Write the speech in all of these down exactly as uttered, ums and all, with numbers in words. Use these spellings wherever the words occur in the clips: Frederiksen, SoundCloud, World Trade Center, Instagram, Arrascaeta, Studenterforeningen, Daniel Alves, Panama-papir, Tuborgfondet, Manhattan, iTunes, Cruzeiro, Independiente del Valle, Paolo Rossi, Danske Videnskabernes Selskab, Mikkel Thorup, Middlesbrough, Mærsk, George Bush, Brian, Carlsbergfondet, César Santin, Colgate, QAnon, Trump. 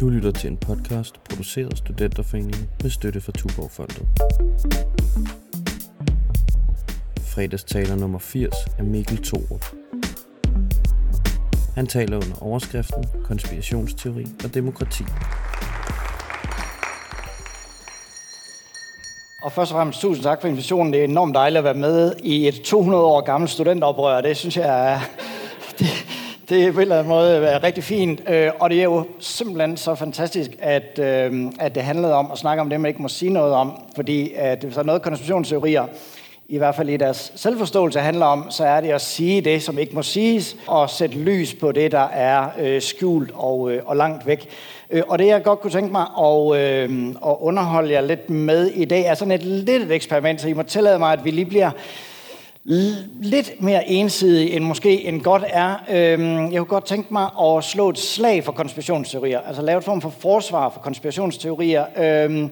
Du lytter til en podcast produceret af Studenterforeningen med støtte fra Tuborgfondet. Fredagstaler nummer firs er Mikkel Thorup. Han taler under overskriften konspirationsteori og demokrati. Og først og fremmest tusind tak for invitationen. Det er enormt dejligt at være med i et to hundrede år gammelt studenteroprør. Det synes jeg er... Det, det er på en eller anden måde være rigtig fint. Og det er jo simpelthen så fantastisk, at, at det handlede om at snakke om det, man ikke må sige noget om. Fordi at hvis der er noget konspirationsteorier, i hvert fald i deres selvforståelse handler om, så er det at sige det, som ikke må siges, og sætte lys på det, der er øh, skjult og, øh, og langt væk. Øh, og det, jeg godt kunne tænke mig at, øh, at underholde jer lidt med i dag, er sådan et lidt eksperiment, så I må tillade mig, at vi lige bliver l- lidt mere ensidige, end måske end godt er. Øh, jeg kunne godt tænke mig at slå et slag for konspirationsteorier, altså lave et form for forsvar for konspirationsteorier, øh,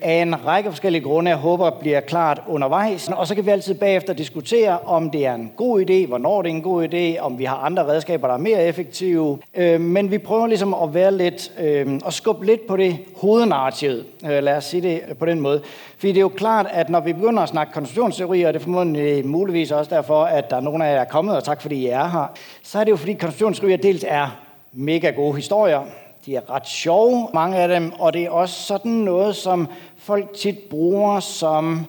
af en række forskellige grunde, jeg håber bliver klart undervejs. Og så kan vi altid bagefter diskutere, om det er en god idé, hvornår det er en god idé, om vi har andre redskaber, der er mere effektive. Øh, men vi prøver ligesom at være lidt, øh, at skubbe lidt på det hovednarrativet. Øh, lad os sige det på den måde. Fordi det er jo klart, at når vi begynder at snakke konspirationsteorier, og det er formodentlig muligvis også derfor, at der er nogen af jer, der er kommet, og tak fordi I er her, så er det jo fordi konspirationsteorier dels er mega gode historier. De er ret sjove, mange af dem, og det er også sådan noget, som folk tit bruger som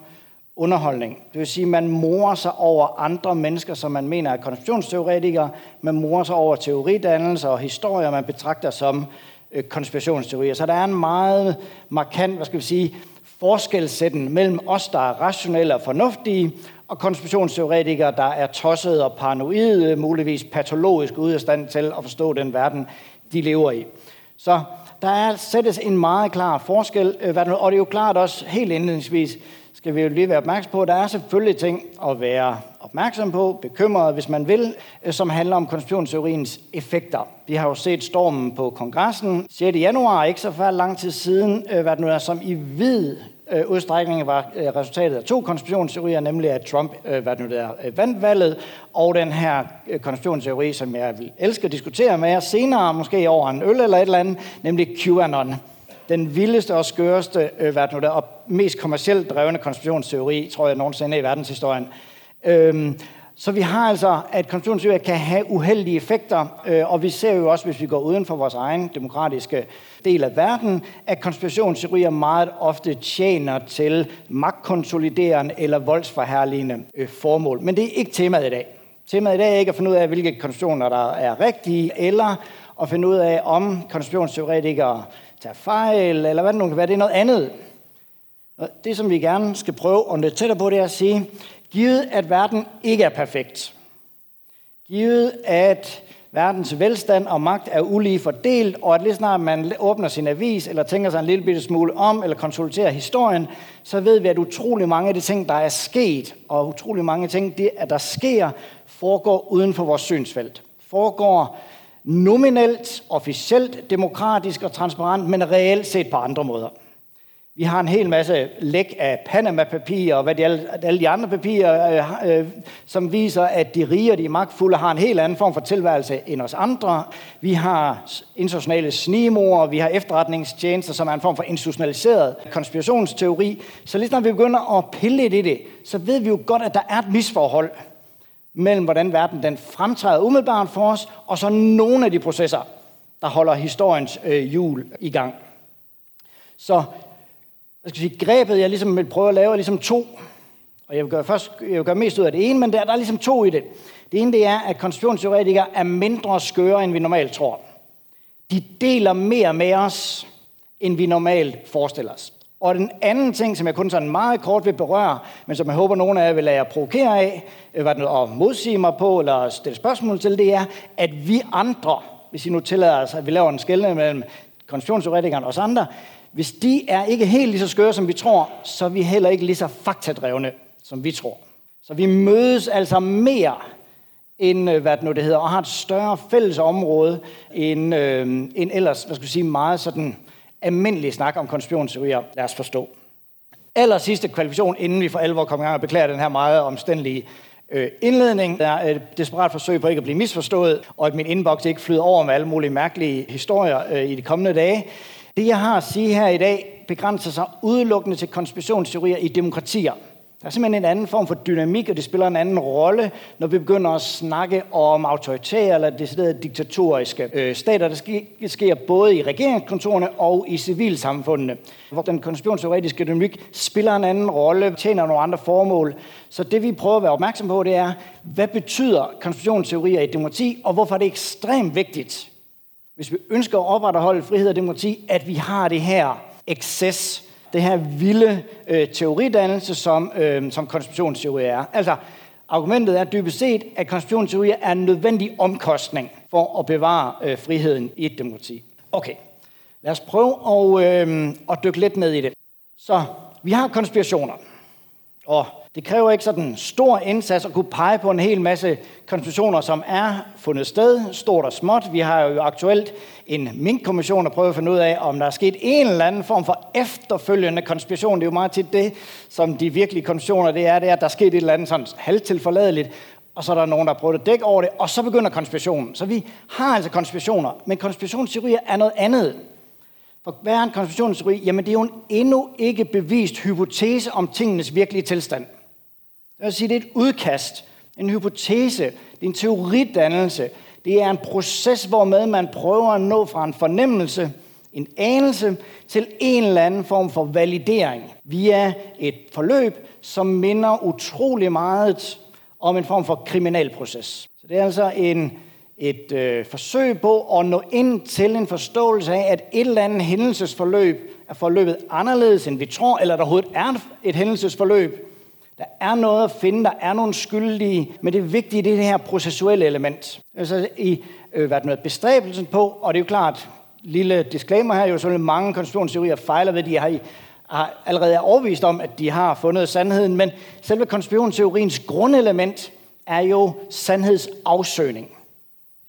underholdning. Det vil sige, at man morer sig over andre mennesker, som man mener er konspirationsteoretikere. Man morer sig over teoridannelser og historier, man betragter som konspirationsteorier. Så der er en meget markant, hvad skal vi sige, forskelsætten mellem os, der er rationelle og fornuftige, og konspirationsteoretikere, der er tossede og paranoide, muligvis patologisk ude af stand til at forstå den verden, de lever i. Så der er, sættes en meget klar forskel, og det er jo klart også, helt indledningsvis skal vi jo lige være opmærksom på, at der er selvfølgelig ting at være opmærksom på, bekymret, hvis man vil, som handler om konspirationsteoriens effekter. Vi har jo set stormen på kongressen sjette januar, ikke så færdig lang tid siden, hvad det nu er, som i vid udstrækning var resultatet af to konspirationsteorier, nemlig at Trump hvad det nu er, vandt valget, og den her konspirationsteori, som jeg vil elske at diskutere med jer senere, måske over en øl eller et eller andet, nemlig QAnon. Den vildeste og skøreste hvad det nu er, og mest kommercielt drevne konspirationsteori, tror jeg nogensinde i verdenshistorien. Så vi har altså, at konspirationsteorier kan have uheldige effekter, og vi ser jo også, hvis vi går uden for vores egen demokratiske del af verden, at konspirationsteorier meget ofte tjener til magtkonsoliderende eller voldsforherligende formål. Men det er ikke temaet i dag. Temaet i dag er ikke at finde ud af, hvilke konspirationer der er rigtige, eller at finde ud af, om konspirationsteoretikere tager fejl, eller hvad det nu kan være. Det er noget andet. Det, som vi gerne skal prøve at løbe tættere på, det er at sige, givet at verden ikke er perfekt, givet at verdens velstand og magt er ulige fordelt, og at lige snart man åbner sin avis, eller tænker sig en lille bitte smule om, eller konsulterer historien, så ved vi, at utrolig mange af de ting, der er sket, og utrolig mange ting, det, at der sker, foregår uden for vores synsfelt. Foregår nominelt, officielt, demokratisk og transparent, men reelt set på andre måder. Vi har en hel masse læk af Panama-papir og hvad de, alle de andre papirer, øh, øh, som viser, at de rige og de magtfulde har en helt anden form for tilværelse end os andre. Vi har internationale snigmord, vi har efterretningstjenester, som er en form for institutionaliseret konspirationsteori. Så lige når vi begynder at pille lidt i det, så ved vi jo godt, at der er et misforhold mellem, hvordan verden den fremtræder umiddelbart for os, og så nogle af de processer, der holder historiens øh, hjul i gang. Så Jeg skal sige, grebet jeg ligesom vil prøve at lave er ligesom to. Og jeg vil gøre, først, jeg vil gøre mest ud af det ene, men der, der er ligesom to i det. Det ene det er, at konspirationsteoretikere er mindre skøre, end vi normalt tror. De deler mere med os, end vi normalt forestiller os. Og den anden ting, som jeg kun sådan meget kort vil berøre, men som jeg håber, nogen af jer vil lade jer provokere af, og modsige mig på, eller stille spørgsmål til, det er, at vi andre, hvis I nu tillader os, at vi laver en skelne mellem konspirationsteoretikerne og os andre, hvis de er ikke helt lige så skøre, som vi tror, så er vi heller ikke lige så faktadrevne, som vi tror. Så vi mødes altså mere, end hvad det nu det hedder, og har et større fælles område, end, øh, end ellers, hvad skal vi sige, meget sådan almindelig snak om konspirationsteorier, lad os forstå. Aller sidste kvalifikation, inden vi for alvor kommer i gang og beklager den her meget omstændelige øh, indledning. Der er et desperat forsøg på ikke at blive misforstået, og at min inbox ikke flyder over med alle mulige mærkelige historier øh, i de kommende dage. Det, jeg har at sige her i dag, begrænser sig udelukkende til konspirationsteorier i demokratier. Der er simpelthen en anden form for dynamik, og det spiller en anden rolle, når vi begynder at snakke om autoritære eller deciderede diktatoriske øh, stater. Det sker både i regeringskontorerne og i civilsamfundene, hvor den konspirationsteoretiske dynamik spiller en anden rolle, tjener nogle andre formål. Så det vi prøver at være opmærksom på, det er, hvad betyder konspirationsteorier i demokrati, og hvorfor er det ekstremt vigtigt, hvis vi ønsker at opretholde frihed og demokrati, at vi har det her exces, det her vilde øh, teoridannelse, som, øh, som konspirationsteorier er. Altså, argumentet er dybest set, at konspirationsteorier er en nødvendig omkostning for at bevare øh, friheden i et demokrati. Okay, lad os prøve at, øh, at dykke lidt ned i det. Så, vi har konspirationer, og det kræver ikke sådan en stor indsats at kunne pege på en hel masse konspirationer, som er fundet sted, stort og småt. Vi har jo aktuelt en minkkommission, der prøver at finde ud af, om der er sket en eller anden form for efterfølgende konspiration. Det er jo meget tit det, som de virkelige konspirationer det er, det er, at der er sket et eller andet sådan halvtilforladeligt, og så er der nogen, der prøver at dække over det, og så begynder konspirationen. Så vi har altså konspirationer, men konspirationsteorier er noget andet. For hvad er en konspirationsteori? Jamen det er jo en endnu ikke bevist hypotese om tingenes virkelige tilstand. Det vil sige, det er et udkast, en hypotese, det er en teoridannelse, det er en proces, hvormed man prøver at nå fra en fornemmelse, en anelse, til en eller anden form for validering via et forløb, som minder utrolig meget om en form for kriminalproces. Så det er altså en, et øh, forsøg på at nå ind til en forståelse af, at et eller andet hændelsesforløb er forløbet anderledes, end vi tror, eller der overhovedet er et hændelsesforløb. Der er noget at finde, der er nogle skyldige, men det vigtige det er det her processuelle element. Altså i øh, hvad det med bestræbelsen på, og det er jo klart, lille disclaimer her, jo sådan mange konspirationsteorier fejler ved, de har, i, har allerede er overbevist om, at de har fundet sandheden, men selve konspirationsteoriens grundelement er jo sandhedsafsøgning.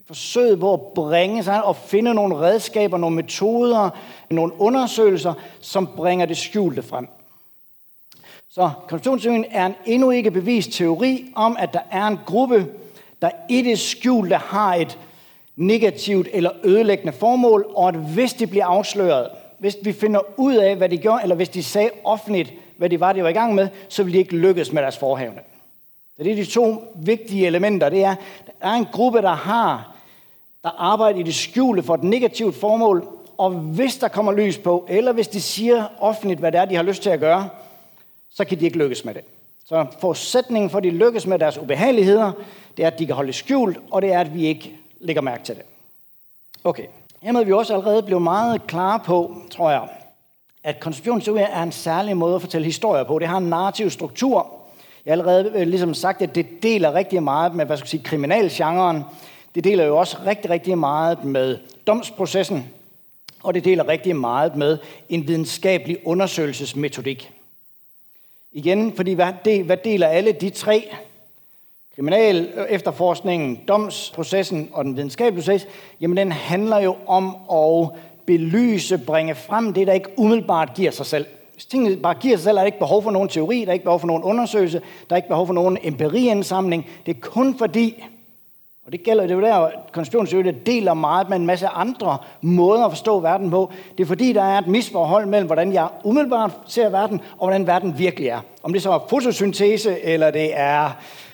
Forsøget på at bringe sig og finde nogle redskaber, nogle metoder, nogle undersøgelser, som bringer det skjulte frem. Så konspirationsteorien er en endnu ikke bevist teori om, at der er en gruppe, der i det skjulte har et negativt eller ødelæggende formål, og at hvis de bliver afsløret, hvis vi finder ud af, hvad de gjorde, eller hvis de sagde offentligt, hvad det var, de var i gang med, så vil de ikke lykkes med deres forhævne. Så det er de to vigtige elementer. Det er, der er en gruppe, der har, der arbejder i det skjulte for et negativt formål, og hvis der kommer lys på, eller hvis de siger offentligt, hvad det er, de har lyst til at gøre, så kan de ikke lykkes med det. Så forudsætningen for, at de lykkes med deres ubehageligheder, det er, at de kan holde skjult, og det er, at vi ikke lægger mærke til det. Okay. Hermed er vi også allerede blevet meget klare på, tror jeg, at konspirationsteorier er en særlig måde at fortælle historier på. Det har en narrativ struktur. Jeg har allerede ligesom sagt, at det deler rigtig meget med, hvad skal jeg sige, kriminalgenren. Det deler jo også rigtig, rigtig meget med domsprocessen, og det deler rigtig meget med en videnskabelig undersøgelsesmetodik. Igen, fordi hvad deler alle de tre, kriminal, efterforskningen, domsprocessen og den videnskabelige proces, jamen den handler jo om at belyse, bringe frem det, der ikke umiddelbart giver sig selv. Hvis tingene bare giver sig selv, er der ikke behov for nogen teori, der er ikke behov for nogen undersøgelse, der er ikke behov for nogen empiriindsamling. Det er kun fordi, og det gælder det jo der, at konspirationsteorier deler meget med en masse andre måder at forstå verden på. Det er fordi, der er et misforhold mellem, hvordan jeg umiddelbart ser verden, og hvordan verden virkelig er. Om det så er fotosyntese, eller det er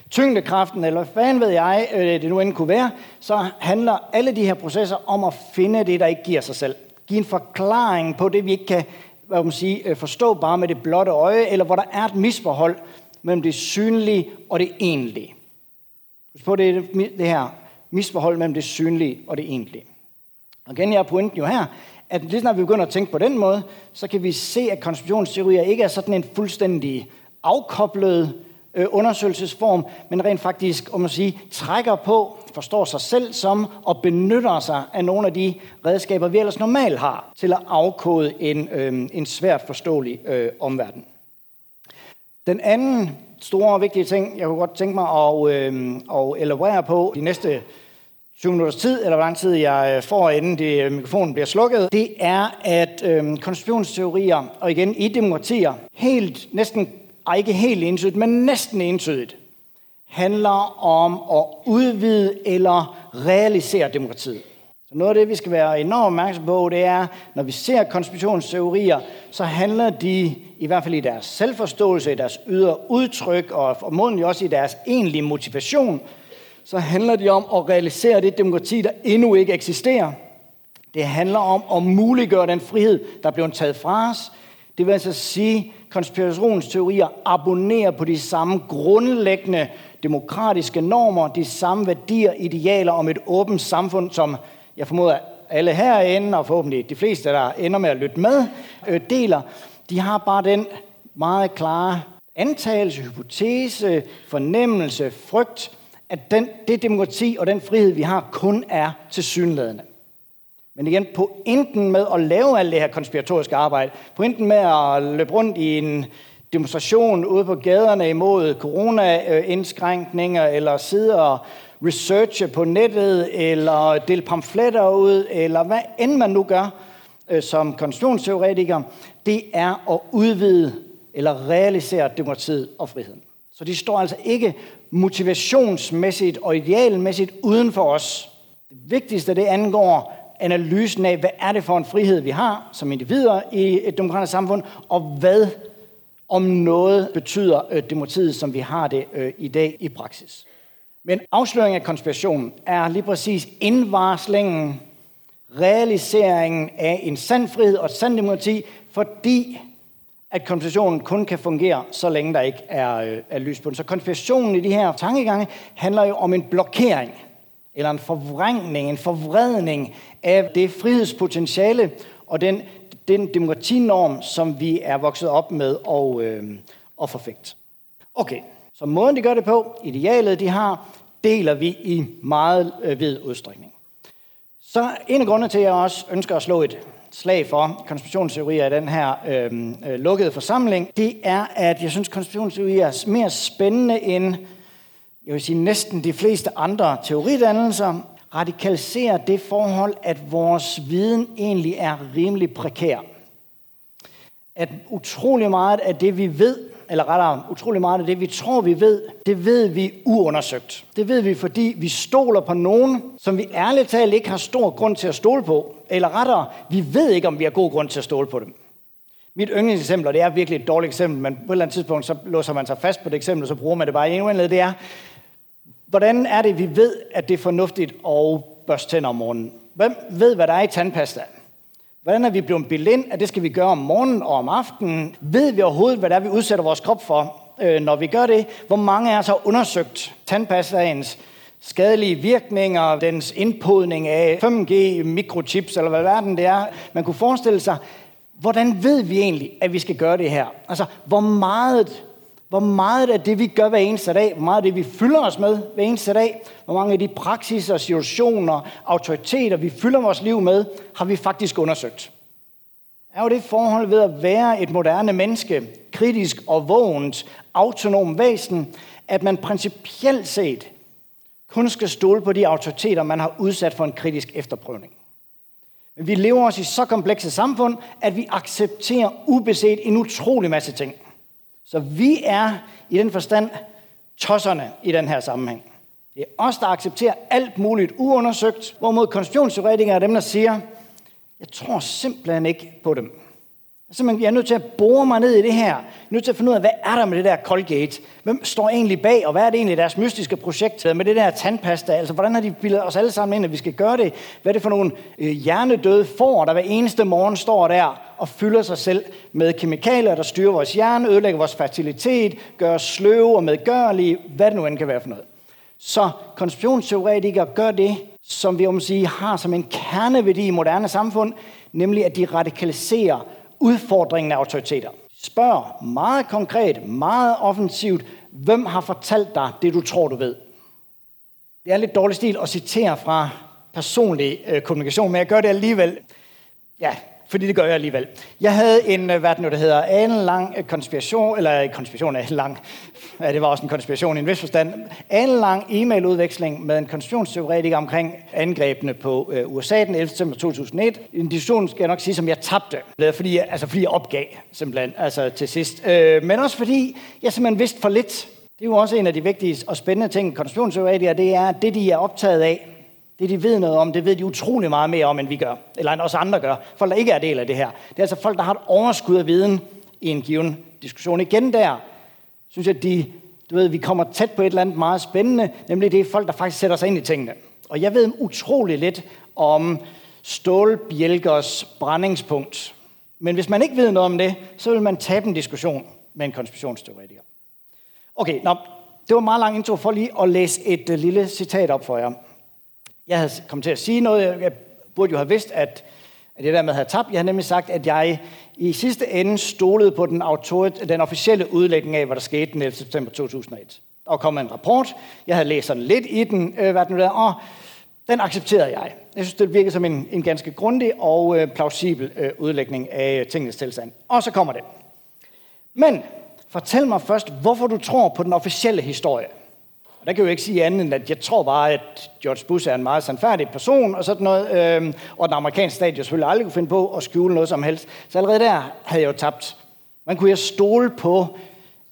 tyngdekraften, eller hvad fanden ved jeg, det nu end kunne være, så handler alle de her processer om at finde det, der ikke giver sig selv. Give en forklaring på det, vi ikke kan hvad man siger, forstå bare med det blotte øje, eller hvor der er et misforhold mellem det synlige og det egentlige. Husk på det, det her misforhold mellem det synlige og det egentlige. Og igen, jeg er pointen jo her, at lige når vi begynder at tænke på den måde, så kan vi se, at konspirationsteorier ikke er sådan en fuldstændig afkoblet øh, undersøgelsesform, men rent faktisk, om man siger, trækker på, forstår sig selv som, og benytter sig af nogle af de redskaber, vi ellers normalt har, til at afkode en, øh, en svært forståelig øh, omverden. Den anden store og vigtige ting, jeg kunne godt tænke mig at, øh, at elaborere på de næste tyve minutters tid, eller hvor lang tid jeg får, inden det, mikrofonen bliver slukket, det er, at øh, konspirationsteorier, og igen i demokratier, helt, næsten, ikke helt entydigt, men næsten entydigt, handler om at udvide eller realisere demokratiet. Så noget af det, vi skal være enormt opmærksom på, det er, når vi ser konspirationsteorier, så handler de, i hvert fald i deres selvforståelse, i deres ydre udtryk, og formodentlig også i deres egentlige motivation, så handler de om at realisere det demokrati, der endnu ikke eksisterer. Det handler om at muliggøre den frihed, der blev taget fra os. Det vil altså sige, at konspirationsteorier abonnerer på de samme grundlæggende demokratiske normer, de samme værdier, idealer om et åbent samfund, som jeg formoder alle herinde, og forhåbentlig de fleste, der ender med at lytte med, deler. De har bare den meget klare antagelse, hypotese, fornemmelse, frygt, at den, det demokrati og den frihed, vi har, kun er tilsyneladende. Men igen, pointen med at lave alt det her konspiratoriske arbejde, pointen med at løbe rundt i en demonstration ude på gaderne imod corona-indskrænkninger, eller sidde og researche på nettet, eller dele pamfletter ud, eller hvad end man nu gør som konstitutionsteoretiker, det er at udvide eller realisere demokratiet og friheden. Så de står altså ikke motivationsmæssigt og idealmæssigt uden for os. Det vigtigste, det angår analysen af, hvad er det for en frihed, vi har som individer i et demokratisk samfund, og hvad om noget betyder demokratiet, som vi har det i dag i praksis. Men afsløringen af konspirationen er lige præcis indvarslingen, realiseringen af en sand frihed og et sand demokrati, fordi at konspirationen kun kan fungere, så længe der ikke er, er lys på den. Så konspirationen i de her tankegange handler jo om en blokering, eller en forvrængning, en forvredning af det frihedspotentiale og den, den demokratinorm, som vi er vokset op med og, øh, og forfægt. Okay, så måden de gør det på, idealet de har, deler vi i meget øh, vid udstrækning. Så en af grundene til, at jeg også ønsker at slå et slag for konspirationsteorier i den her øh, øh, lukkede forsamling, det er, at jeg synes, konspirationsteorier er mere spændende end, jeg vil sige, næsten de fleste andre teoridannelser, radikaliserer det forhold, at vores viden egentlig er rimelig prekær. At utrolig meget af det, vi ved, eller rettere, utrolig meget af det, vi tror, vi ved, det ved vi uundersøgt. Det ved vi, fordi vi stoler på nogen, som vi ærligt talt ikke har stor grund til at stole på, eller rettere, vi ved ikke, om vi har god grund til at stole på dem. Mit yndlingseksempel, og det er virkelig et dårligt eksempel, men på et eller andet tidspunkt, så låser man sig fast på det eksempel, og så bruger man det bare i en uendelighed, det er, hvordan er det, vi ved, at det er fornuftigt at børste tænder om morgenen? Hvem ved, hvad der er i tandpasta? Hvordan er vi blevet bildt ind, at det skal vi gøre om morgenen og om aftenen? Ved vi overhovedet, hvad det er, vi udsætter vores krop for, når vi gør det? Hvor mange af os har undersøgt tandpastaens skadelige virkninger, dens indpodning af fem G, mikrochips, eller hvad verden det er, man kunne forestille sig? Hvordan ved vi egentlig, at vi skal gøre det her? Altså, hvor meget, hvor meget af det, vi gør hver eneste dag, hvor meget af det, vi fylder os med hver eneste dag, hvor mange af de praksiser, situationer, autoriteter, vi fylder vores liv med, har vi faktisk undersøgt. Er jo det forhold ved at være et moderne menneske, kritisk og vågent, autonom væsen, at man principielt set kun skal stole på de autoriteter, man har udsat for en kritisk efterprøvning. Men vi lever også i så komplekse samfund, at vi accepterer ubeset en utrolig masse ting. Så vi er i den forstand tosserne i den her sammenhæng. Det er os, der accepterer alt muligt uundersøgt, hvorimod konspirationsteoretikere er dem, der siger, jeg tror simpelthen ikke på dem. Jeg er nødt til at bore mig ned i det her. Jeg er nødt til at finde ud af, hvad er der med det der Colgate? Hvem står egentlig bag, og hvad er det egentlig deres mystiske projekt med det der tandpasta? Altså, hvordan har de bildet os alle sammen ind, at vi skal gøre det? Hvad er det for nogle øh, hjernedøde får, der hver eneste morgen står der og fylder sig selv med kemikalier, der styrer vores hjerne, ødelægger vores fertilitet, gør os sløve og medgørlige, hvad det nu end kan være for noget. Så konspirationsteoretikere gør det, som vi om at sige har som en kerneværdi i moderne samfund, nemlig at de radikaliserer udfordringen af autoriteter. Spørg meget konkret, meget offensivt, hvem har fortalt dig det, du tror, du ved? Det er lidt dårlig stil at citere fra personlig øh, kommunikation, men jeg gør det alligevel. Ja, fordi det gør jeg alligevel. Jeg havde en, hvad det nu, der hedder, anelang konspiration, eller konspiration er lang, ja, det var også en konspiration i en vis forstand, anelang e-mailudveksling med en konspirationsteoretiker omkring angrebene på øh, U S A den ellevte september to tusind og et. En diskussion, skal jeg nok sige, som jeg tabte, fordi jeg, altså, fordi jeg opgav, simpelthen, altså til sidst. Øh, men også fordi jeg simpelthen vidste for lidt. Det er jo også en af de vigtige og spændende ting, konspirationsteoretikere, det er, at det, de er optaget af, det, de ved noget om, det ved de utrolig meget mere om, end vi gør, eller end os andre gør. Folk, der ikke er del af det her. Det er altså folk, der har et overskud af viden i en given diskussion. Igen der, synes jeg, de, du ved, vi kommer tæt på et eller andet meget spændende, nemlig det er folk, der faktisk sætter sig ind i tingene. Og jeg ved utrolig lidt om stålbjælkers brændingspunkt. Men hvis man ikke ved noget om det, så vil man tabe en diskussion med en konspirationsteoretiker. Okay, nå, det var meget lang intro for lige at læse et uh, lille citat op for jer. Jeg havde kommet til at sige noget, jeg burde jo have vidst, at, at jeg dermed havde tabt. Jeg havde nemlig sagt, at jeg i sidste ende stolede på den, autorit- den officielle udlægning af, hvad der skete den ellevte september to tusind og et. Og kom med en rapport. Jeg havde læst sådan lidt i den, øh, hvad den nu der, og den accepterede jeg. Jeg synes, det virkede som en, en ganske grundig og øh, plausibel øh, udlægning af øh, tingenes tilstand. Og så kommer det. Men fortæl mig først, hvorfor du tror på den officielle historie. Og der kan jeg jo ikke sige andet end, at jeg tror bare, at George Bush er en meget sandfærdig person, og sådan noget, øh, og den amerikanske stat jo selvfølgelig aldrig kunne finde på at skjule noget som helst. Så allerede der havde jeg jo tabt. Man kunne jo stole på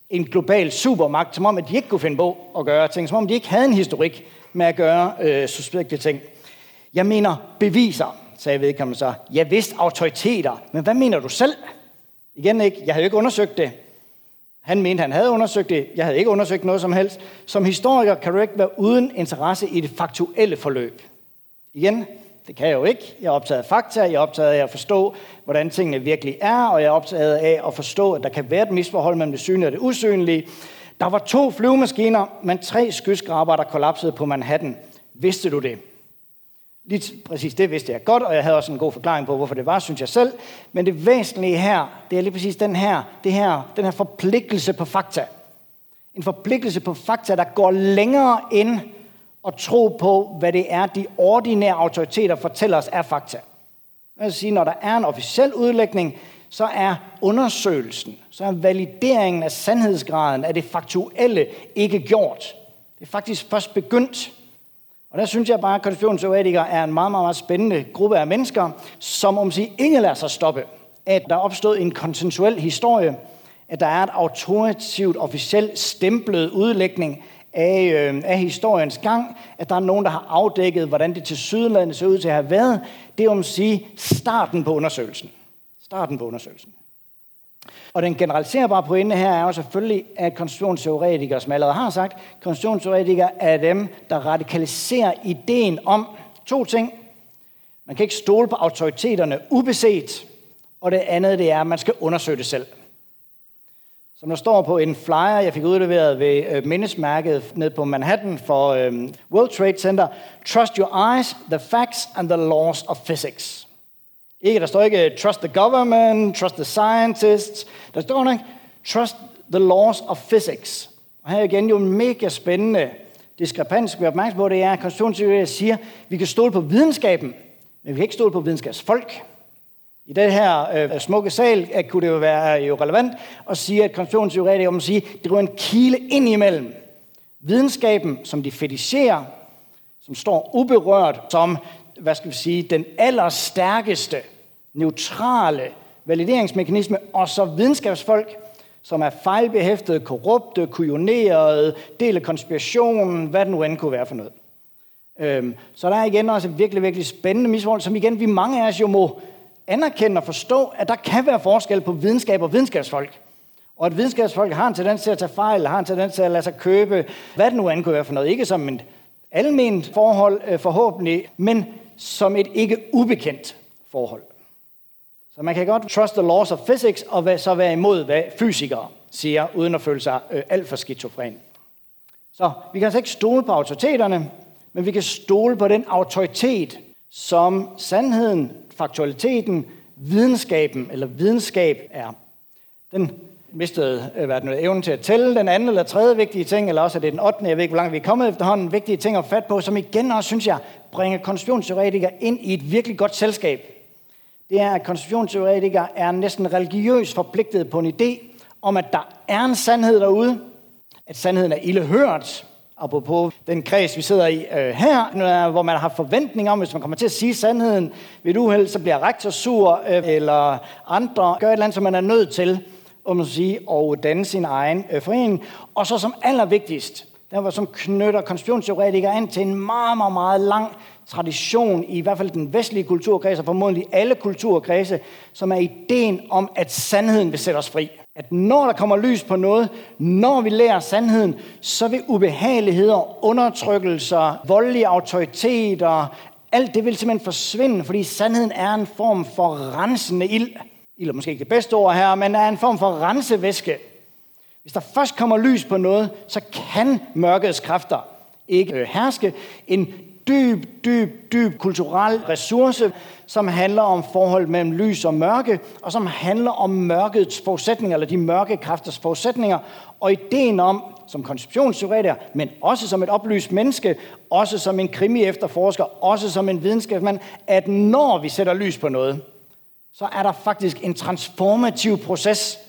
en global supermagt, som om, at de ikke kunne finde på at gøre ting, som om de ikke havde en historik med at gøre øh, suspekte ting. Jeg mener beviser, sagde vedkommende så. Jeg vidste autoriteter, men hvad mener du selv? Igen ikke, jeg havde jo ikke undersøgt det. Han mente, han havde undersøgt det. Jeg havde ikke undersøgt noget som helst. Som historiker kan du ikke være uden interesse i det faktuelle forløb. Igen, det kan jeg jo ikke. Jeg er optaget af fakta, jeg er optaget af at forstå, hvordan tingene virkelig er, og jeg er optaget af at forstå, at der kan være et misforhold mellem det synlige og det usynlige. Der var to flyvemaskiner, men tre skyskrabere, der kollapsede på Manhattan. Vidste du det? Lige præcis det vidste jeg godt, og jeg havde også en god forklaring på, hvorfor det var, synes jeg selv. Men det væsentlige her, det er lige præcis den her, det her, den her forpligtelse på fakta. En forpligtelse på fakta, der går længere end at tro på, hvad det er, de ordinære autoriteter fortæller os af fakta. Jeg vil sige, når der er en officiel udlægning, så er undersøgelsen, så er valideringen af sandhedsgraden af det faktuelle ikke gjort. Det er faktisk først begyndt. Og der synes jeg bare, at konspirationsteoretikere er en meget, meget, meget spændende gruppe af mennesker, som om sig ikke lader sig stoppe, at der er opstået en konsensuel historie, at der er et autoritativt, officielt stemplet udlægning af, øh, af historiens gang, at der er nogen, der har afdækket, hvordan det tilsyneladende ser ud til at have været. Det er om sig starten på undersøgelsen. Starten på undersøgelsen. Og den generaliserbare pointe her er jo selvfølgelig, at konstitutionsteoretikere, som jeg allerede har sagt, konstitutionsteoretikere er dem, der radikaliserer ideen om to ting. Man kan ikke stole på autoriteterne ubeset, og det andet det er, at man skal undersøge det selv. Som der står på en flyer, jeg fik udleveret ved mindesmærket ned på Manhattan for øhm, World Trade Center, Trust your eyes, the facts and the laws of physics. Ikke, der står ikke trust the government, trust the scientists. Der står ikke trust the laws of physics. Og her igen jo en mega spændende diskrepans, vi er opmærksom på, det er, at konstitutionsteorien siger, at vi kan stole på videnskaben, men vi kan ikke stole på videnskabsfolk. I den her øh, smukke sal kunne det jo være jo relevant at sige, at konstitutionsteorien om at sige, at det er en kile ind imellem videnskaben, som de fetisherer, som står uberørt, som hvad skal vi sige, den allerstærkeste, neutrale valideringsmekanisme, og så videnskabsfolk, som er fejlbehæftede, korrupte, kujonerede, del af konspirationen, hvad det nu end kunne være for noget. Øhm, så der er igen også et virkelig, virkelig spændende misforhold, som igen vi mange af os jo må anerkende og forstå, at der kan være forskel på videnskab og videnskabsfolk. Og at videnskabsfolk har en tendens til at tage fejl, har en tendens til at lade sig købe, hvad det nu end kunne være for noget. Ikke som et alment forhold øh, forhåbentlig, men som et ikke ubekendt forhold. Så man kan godt trust the laws of physics, og så være imod, hvad fysikere siger, uden at føle sig øh, alt for skizofren. Så vi kan altså ikke stole på autoriteterne, men vi kan stole på den autoritet, som sandheden, faktualiteten, videnskaben eller videnskab er. Den mistede øh, hvad noget, evnen til at tælle, den anden eller tredje vigtige ting, eller også er det den ottende, jeg ved ikke, hvor langt vi er kommet efterhånden, vigtige ting at fat på, som igen også, synes jeg, bringer konstitutionsteoretikere ind i et virkelig godt selskab. Det er, at konstitutionsteoretikere er næsten religiøst forpligtet på en idé om, at der er en sandhed derude, at sandheden er ildehørt, apropos den kreds, vi sidder i øh, her, hvor man har forventninger om, hvis man kommer til at sige sandheden ved et uheld, så bliver rektor sur, øh, eller andre gør et eller andet, som man er nødt til om man skal sige, og danne sin egen øh, forening. Og så som allervigtigst, der, som knytter konspirationsteoretikere an til en meget, meget, meget lang tradition, i, i hvert fald den vestlige kulturkreds, og formodentlig alle kulturkredse, som er ideen om, at sandheden vil sætte os fri. At når der kommer lys på noget, når vi lærer sandheden, så vil ubehageligheder, undertrykkelser, voldelige autoriteter, alt det vil simpelthen forsvinde, fordi sandheden er en form for rensende ild. Ild er måske ikke det bedste ord her, men er en form for rensevæske. Hvis der først kommer lys på noget, så kan mørkets kræfter ikke herske. En dyb, dyb, dyb kulturel ressource, som handler om forholdet mellem lys og mørke, og som handler om mørkets forudsætninger, eller de mørke kræfters forudsætninger, og ideen om, som konceptionsteoretiker, men også som et oplyst menneske, også som en krimi-efterforsker, også som en videnskabsmand, at når vi sætter lys på noget, så er der faktisk en transformativ proces.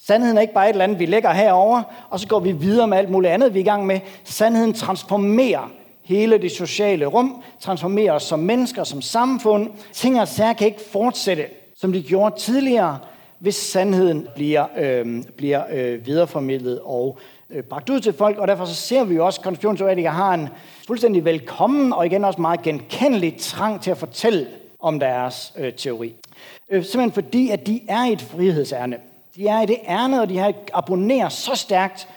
Sandheden er ikke bare et eller andet, vi lægger herover, og så går vi videre med alt muligt andet, vi er i gang med. Sandheden transformerer hele det sociale rum, transformerer os som mennesker, som samfund. Ting og sager kan ikke fortsætte, som de gjorde tidligere, hvis sandheden bliver, øh, bliver øh, videreformidlet og øh, bragt ud til folk. Og derfor så ser vi jo også, at konspirationsteoretikere har en fuldstændig velkommen og igen også meget genkendelig trang til at fortælle om deres øh, teori. Øh, simpelthen fordi, at de er i et frihedsærne. De er i det ærne, og de abonnerer så stærkt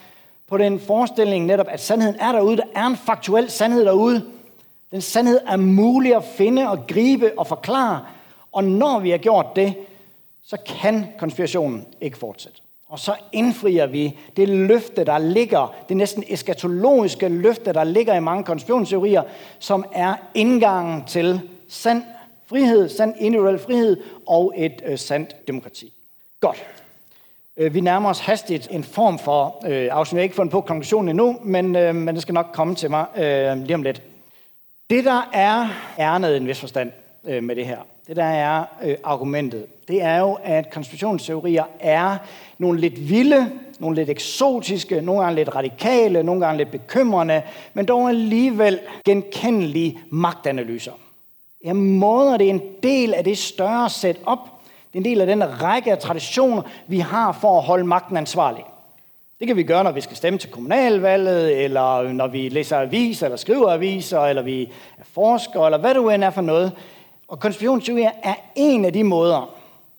på den forestilling netop, at sandheden er derude. Der er en faktuel sandhed derude. Den sandhed er mulig at finde og gribe og forklare. Og når vi har gjort det, så kan konspirationen ikke fortsætte. Og så indfrier vi det løfte, der ligger, det næsten eskatologiske løfte, der ligger i mange konspirationsteorier, som er indgangen til sand frihed, sand individuel frihed og et øh, sandt demokrati. Godt. Vi nærmer os hastigt en form for øh, afsnit. Jeg har ikke fundet på konklusionen endnu, men, øh, men det skal nok komme til mig øh, lige om lidt. Det, der er ærnet i en vis forstand øh, med det her, det der er øh, argumentet, det er jo, at konspirationsteorier er nogle lidt vilde, nogle lidt eksotiske, nogle gange lidt radikale, nogle gange lidt bekymrende, men dog alligevel genkendelige magtanalyser. Jeg måder, det er en del af det større setup, en del af den række af traditioner, vi har for at holde magten ansvarlig. Det kan vi gøre, når vi skal stemme til kommunalvalget, eller når vi læser aviser, eller skriver aviser, eller vi er forskere, eller hvad det end er for noget. Og konspirationsteorier er en af de måder,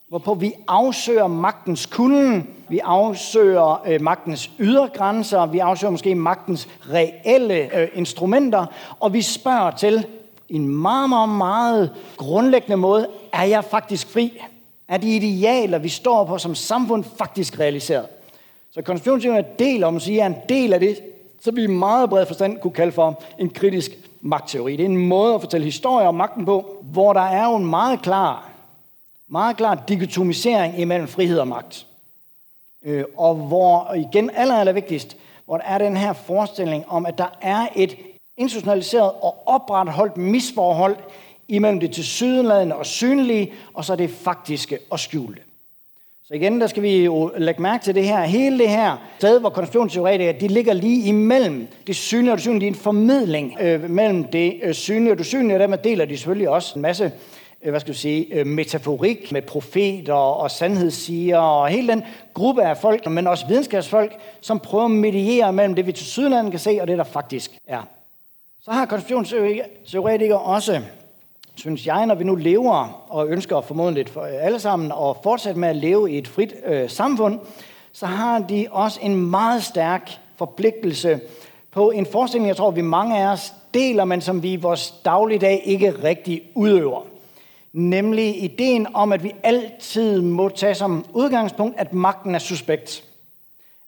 hvorpå vi afsøger magtens kulden, vi afsøger øh, magtens ydergrænser, vi afsøger måske magtens reelle øh, instrumenter, og vi spørger til en meget, meget, meget grundlæggende måde, er jeg faktisk fri? Er de idealer, vi står på som samfund, faktisk realiseret? Så konspirationsteorier er en del af det, så vi i meget bred forstand kunne kalde for en kritisk magtteori. Det er en måde at fortælle historier om magten på, hvor der er jo en meget klar, meget klar dikotomisering imellem frihed og magt. Og hvor, igen aller, aller vigtigst, hvor der er den her forestilling om, at der er et institutionaliseret og opretholdt misforhold imellem det tilsyneladende og synlige, og så det faktiske og skjulte. Så igen, der skal vi jo lægge mærke til det her. Hele det her sted, hvor konspirationsteoretikere, de ligger lige imellem det synlige og det synlige. Det er en formidling øh, mellem det øh, synlige og det synlige, og dermed deler de selvfølgelig også en masse, øh, hvad skal vi sige, øh, metaforik med profeter og sandhedssigere, og hele den gruppe af folk, men også videnskabsfolk, som prøver at mediere mellem det, vi tilsyneladende kan se, og det, der faktisk er. Så har konspirationsteoretikere også, synes jeg, når vi nu lever og ønsker formodentligt for alle sammen at fortsætte med at leve i et frit øh, samfund, så har de også en meget stærk forpligtelse på en forestilling, jeg tror, vi mange af os deler, men som vi i vores dagligdag ikke rigtig udøver. Nemlig ideen om, at vi altid må tage som udgangspunkt, at magten er suspekt.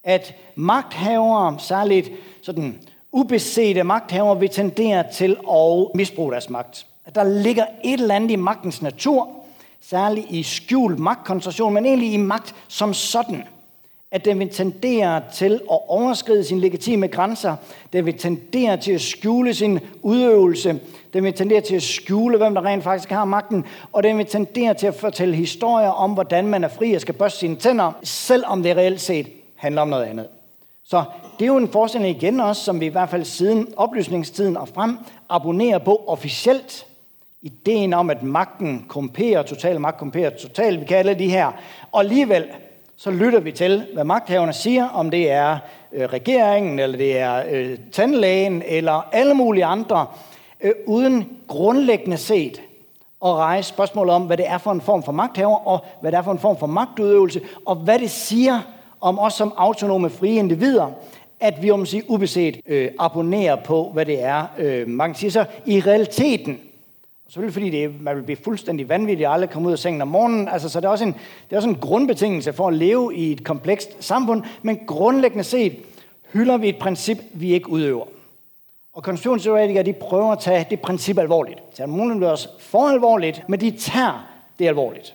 At magthavere, særligt sådan ubesete magthavere, vil tendere til at misbruge deres magt. At der ligger et eller andet i magtens natur, særligt i skjult magtkoncentration, men egentlig i magt som sådan, at den vil tendere til at overskride sine legitime grænser, den vil tendere til at skjule sin udøvelse, den vil tendere til at skjule, hvem der rent faktisk har magten, og den vil tendere til at fortælle historier om, hvordan man er fri og skal børste sine tænder, selvom det reelt set handler om noget andet. Så det er jo en forestilling igen også, som vi i hvert fald siden oplysningstiden og frem abonnerer på officielt, ideen om, at magten komperer totalt, magt komperer totalt, vi kalder de her. Og alligevel, så lytter vi til, hvad magthaverne siger, om det er øh, regeringen, eller det er øh, tandlægen, eller alle mulige andre, øh, uden grundlæggende set at rejse spørgsmålet om, hvad det er for en form for magthaver, og hvad det er for en form for magtudøvelse, og hvad det siger om os som autonome, frie individer, at vi, om man siger, ubeset øh, abonnerer på, hvad det er, øh, man siger så, i realiteten. Selvfølgelig fordi det, man vil blive fuldstændig vanvittig og aldrig komme ud af sengen om morgenen. Altså, så det er, også en, det er også en grundbetingelse for at leve i et komplekst samfund. Men grundlæggende set hylder vi et princip, vi ikke udøver. Og konstitutionsteoretikere, de prøver at tage det princip alvorligt. Så det muligvis også for alvorligt, men de tager det alvorligt.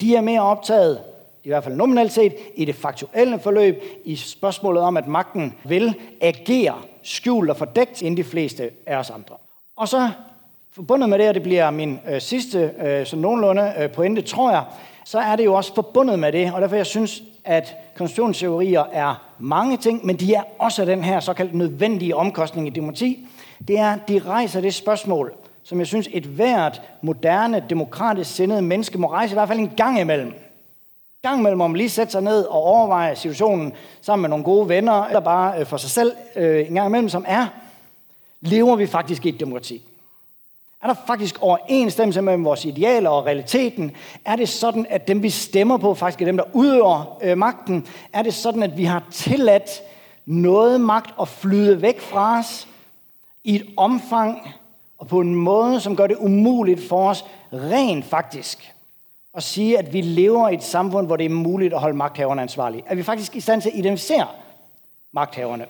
De er mere optaget, i hvert fald nominelt set, i det faktuelle forløb, i spørgsmålet om, at magten vil agere skjult og fordækt, end de fleste af os andre. Og så forbundet med det, og det bliver min øh, sidste øh, sådan nogenlunde øh, pointe, tror jeg, så er det jo også forbundet med det, og derfor jeg synes, at konstitutionsteorier er mange ting, men de er også den her såkaldt nødvendige omkostning i demokrati. Det er, de rejser det spørgsmål, som jeg synes, et hvert moderne, demokratisk sindede menneske må rejse i hvert fald en gang imellem. En gang imellem, om lige sætte sig ned og overveje situationen sammen med nogle gode venner, eller bare øh, for sig selv øh, en gang imellem, som er, lever vi faktisk i et demokrati? Er der faktisk overensstemmelse mellem vores idealer og realiteten? Er det sådan, at dem, vi stemmer på, faktisk er dem, der udøver øh, magten? Er det sådan, at vi har tilladt noget magt at flyde væk fra os i et omfang og på en måde, som gør det umuligt for os rent faktisk at sige, at vi lever i et samfund, hvor det er muligt at holde magthaverne ansvarlige? Er vi faktisk i stand til at identificere magthaverne?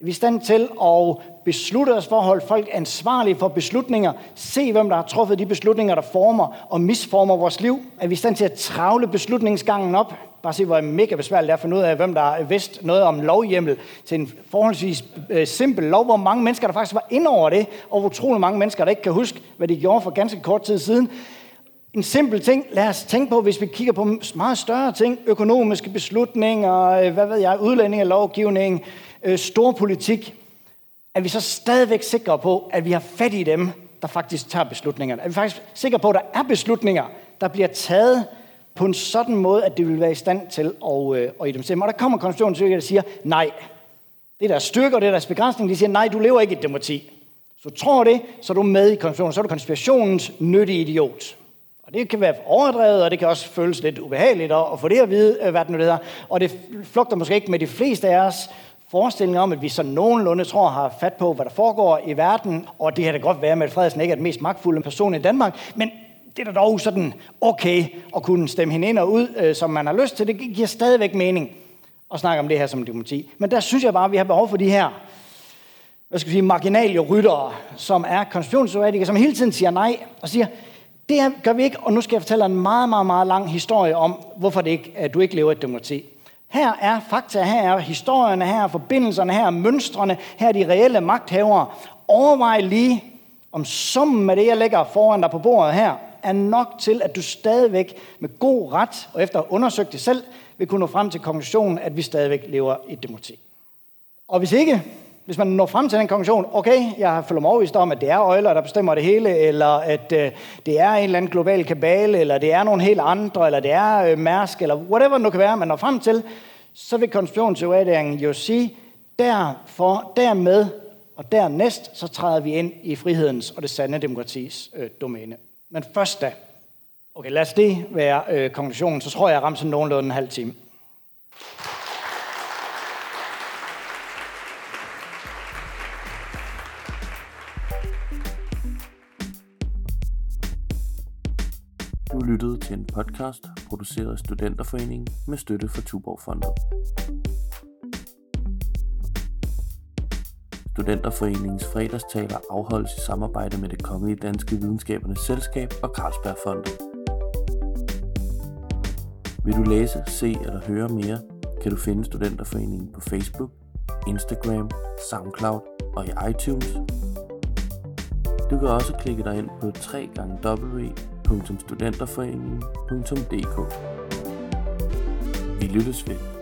Vi er i stand til at beslutte os for at holde folk ansvarlige for beslutninger. Se, hvem der har truffet de beslutninger, der former og misformer vores liv. Er vi i stand til at travle beslutningsgangen op? Bare se, hvor mega besværligt det er at finde ud af, hvem der vidste noget om lovhjemmel til en forholdsvis øh, simpel lov, hvor mange mennesker, der faktisk var inde over det, og hvor utrolig mange mennesker, der ikke kan huske, hvad de gjorde for ganske kort tid siden. En simpel ting, lad os tænke på, hvis vi kigger på meget større ting, økonomiske beslutninger, hvad ved jeg, udlændingelovgivning, øh, storpolitik, er vi så stadigvæk sikre på, at vi har fat i dem, der faktisk tager beslutningerne? Er vi faktisk sikre på, at der er beslutninger, der bliver taget på en sådan måde, at det vil være i stand til at, øh, at identificere? Og der kommer konstitutionsteoretikere, der siger, nej, det der styrker og det der begrænsning, de siger, nej, du lever ikke i et demokrati. Så tror det, så er du med i konstitutionen, så er du konspirationens nyttige idiot. Og det kan være overdrevet, og det kan også føles lidt ubehageligt at få det at vide, hvad det nu hedder. Og det flugter måske ikke med de fleste af os forestillinger om, at vi så nogenlunde tror har fat på, hvad der foregår i verden. Og det kan da godt være, at Mette Frederiksen ikke er den mest magtfulde person i Danmark. Men det er da dog sådan okay at kunne stemme hende ind og ud, som man har lyst til. Det giver stadigvæk mening at snakke om det her som demokrati. Men der synes jeg bare, at vi har behov for de her, hvad skal vi sige, marginale ryttere, som er konstitutionsteoretikere, som hele tiden siger nej og siger, det her gør vi ikke, og nu skal jeg fortælle en meget, meget, meget lang historie om, hvorfor det ikke, at du ikke lever i et demokrati. Her er fakta, her er historierne, her er forbindelserne, her er mønstrene, her er de reelle magthavere. Overvej lige, om summen af det, jeg lægger foran dig på bordet her, er nok til, at du stadigvæk med god ret, og efter at have undersøgt det selv, vil kunne nå frem til konklusionen, at vi stadigvæk lever i et demokrati. Og hvis ikke, hvis man når frem til den konklusion, okay, jeg føler mig overvist om, at det er øjler, der bestemmer det hele, eller at øh, det er en eller anden global kabale, eller det er nogle helt andre, eller det er øh, Mærsk, eller whatever det nu kan være, man når frem til, så vil konstitutionsteoretikeren jo sige, derfor, dermed og dernæst, så træder vi ind i frihedens og det sande demokratis øh, domæne. Men først da, okay, lad os det være øh, konklusionen, så tror jeg, jeg rammer sådan nogenlunde en halv time. Du lyttede til en podcast produceret af Studenterforeningen med støtte fra Tuborgfondet. Studenterforeningens fredagstaler afholdes i samarbejde med Det Kongelige Danske Videnskabernes Selskab og Carlsbergfondet. Vil du læse, se eller høre mere, kan du finde Studenterforeningen på Facebook, Instagram, SoundCloud og i iTunes. Du kan også klikke dig ind på tre gange w punktum studenterforeningen punktum d k. Vi lyttes ved.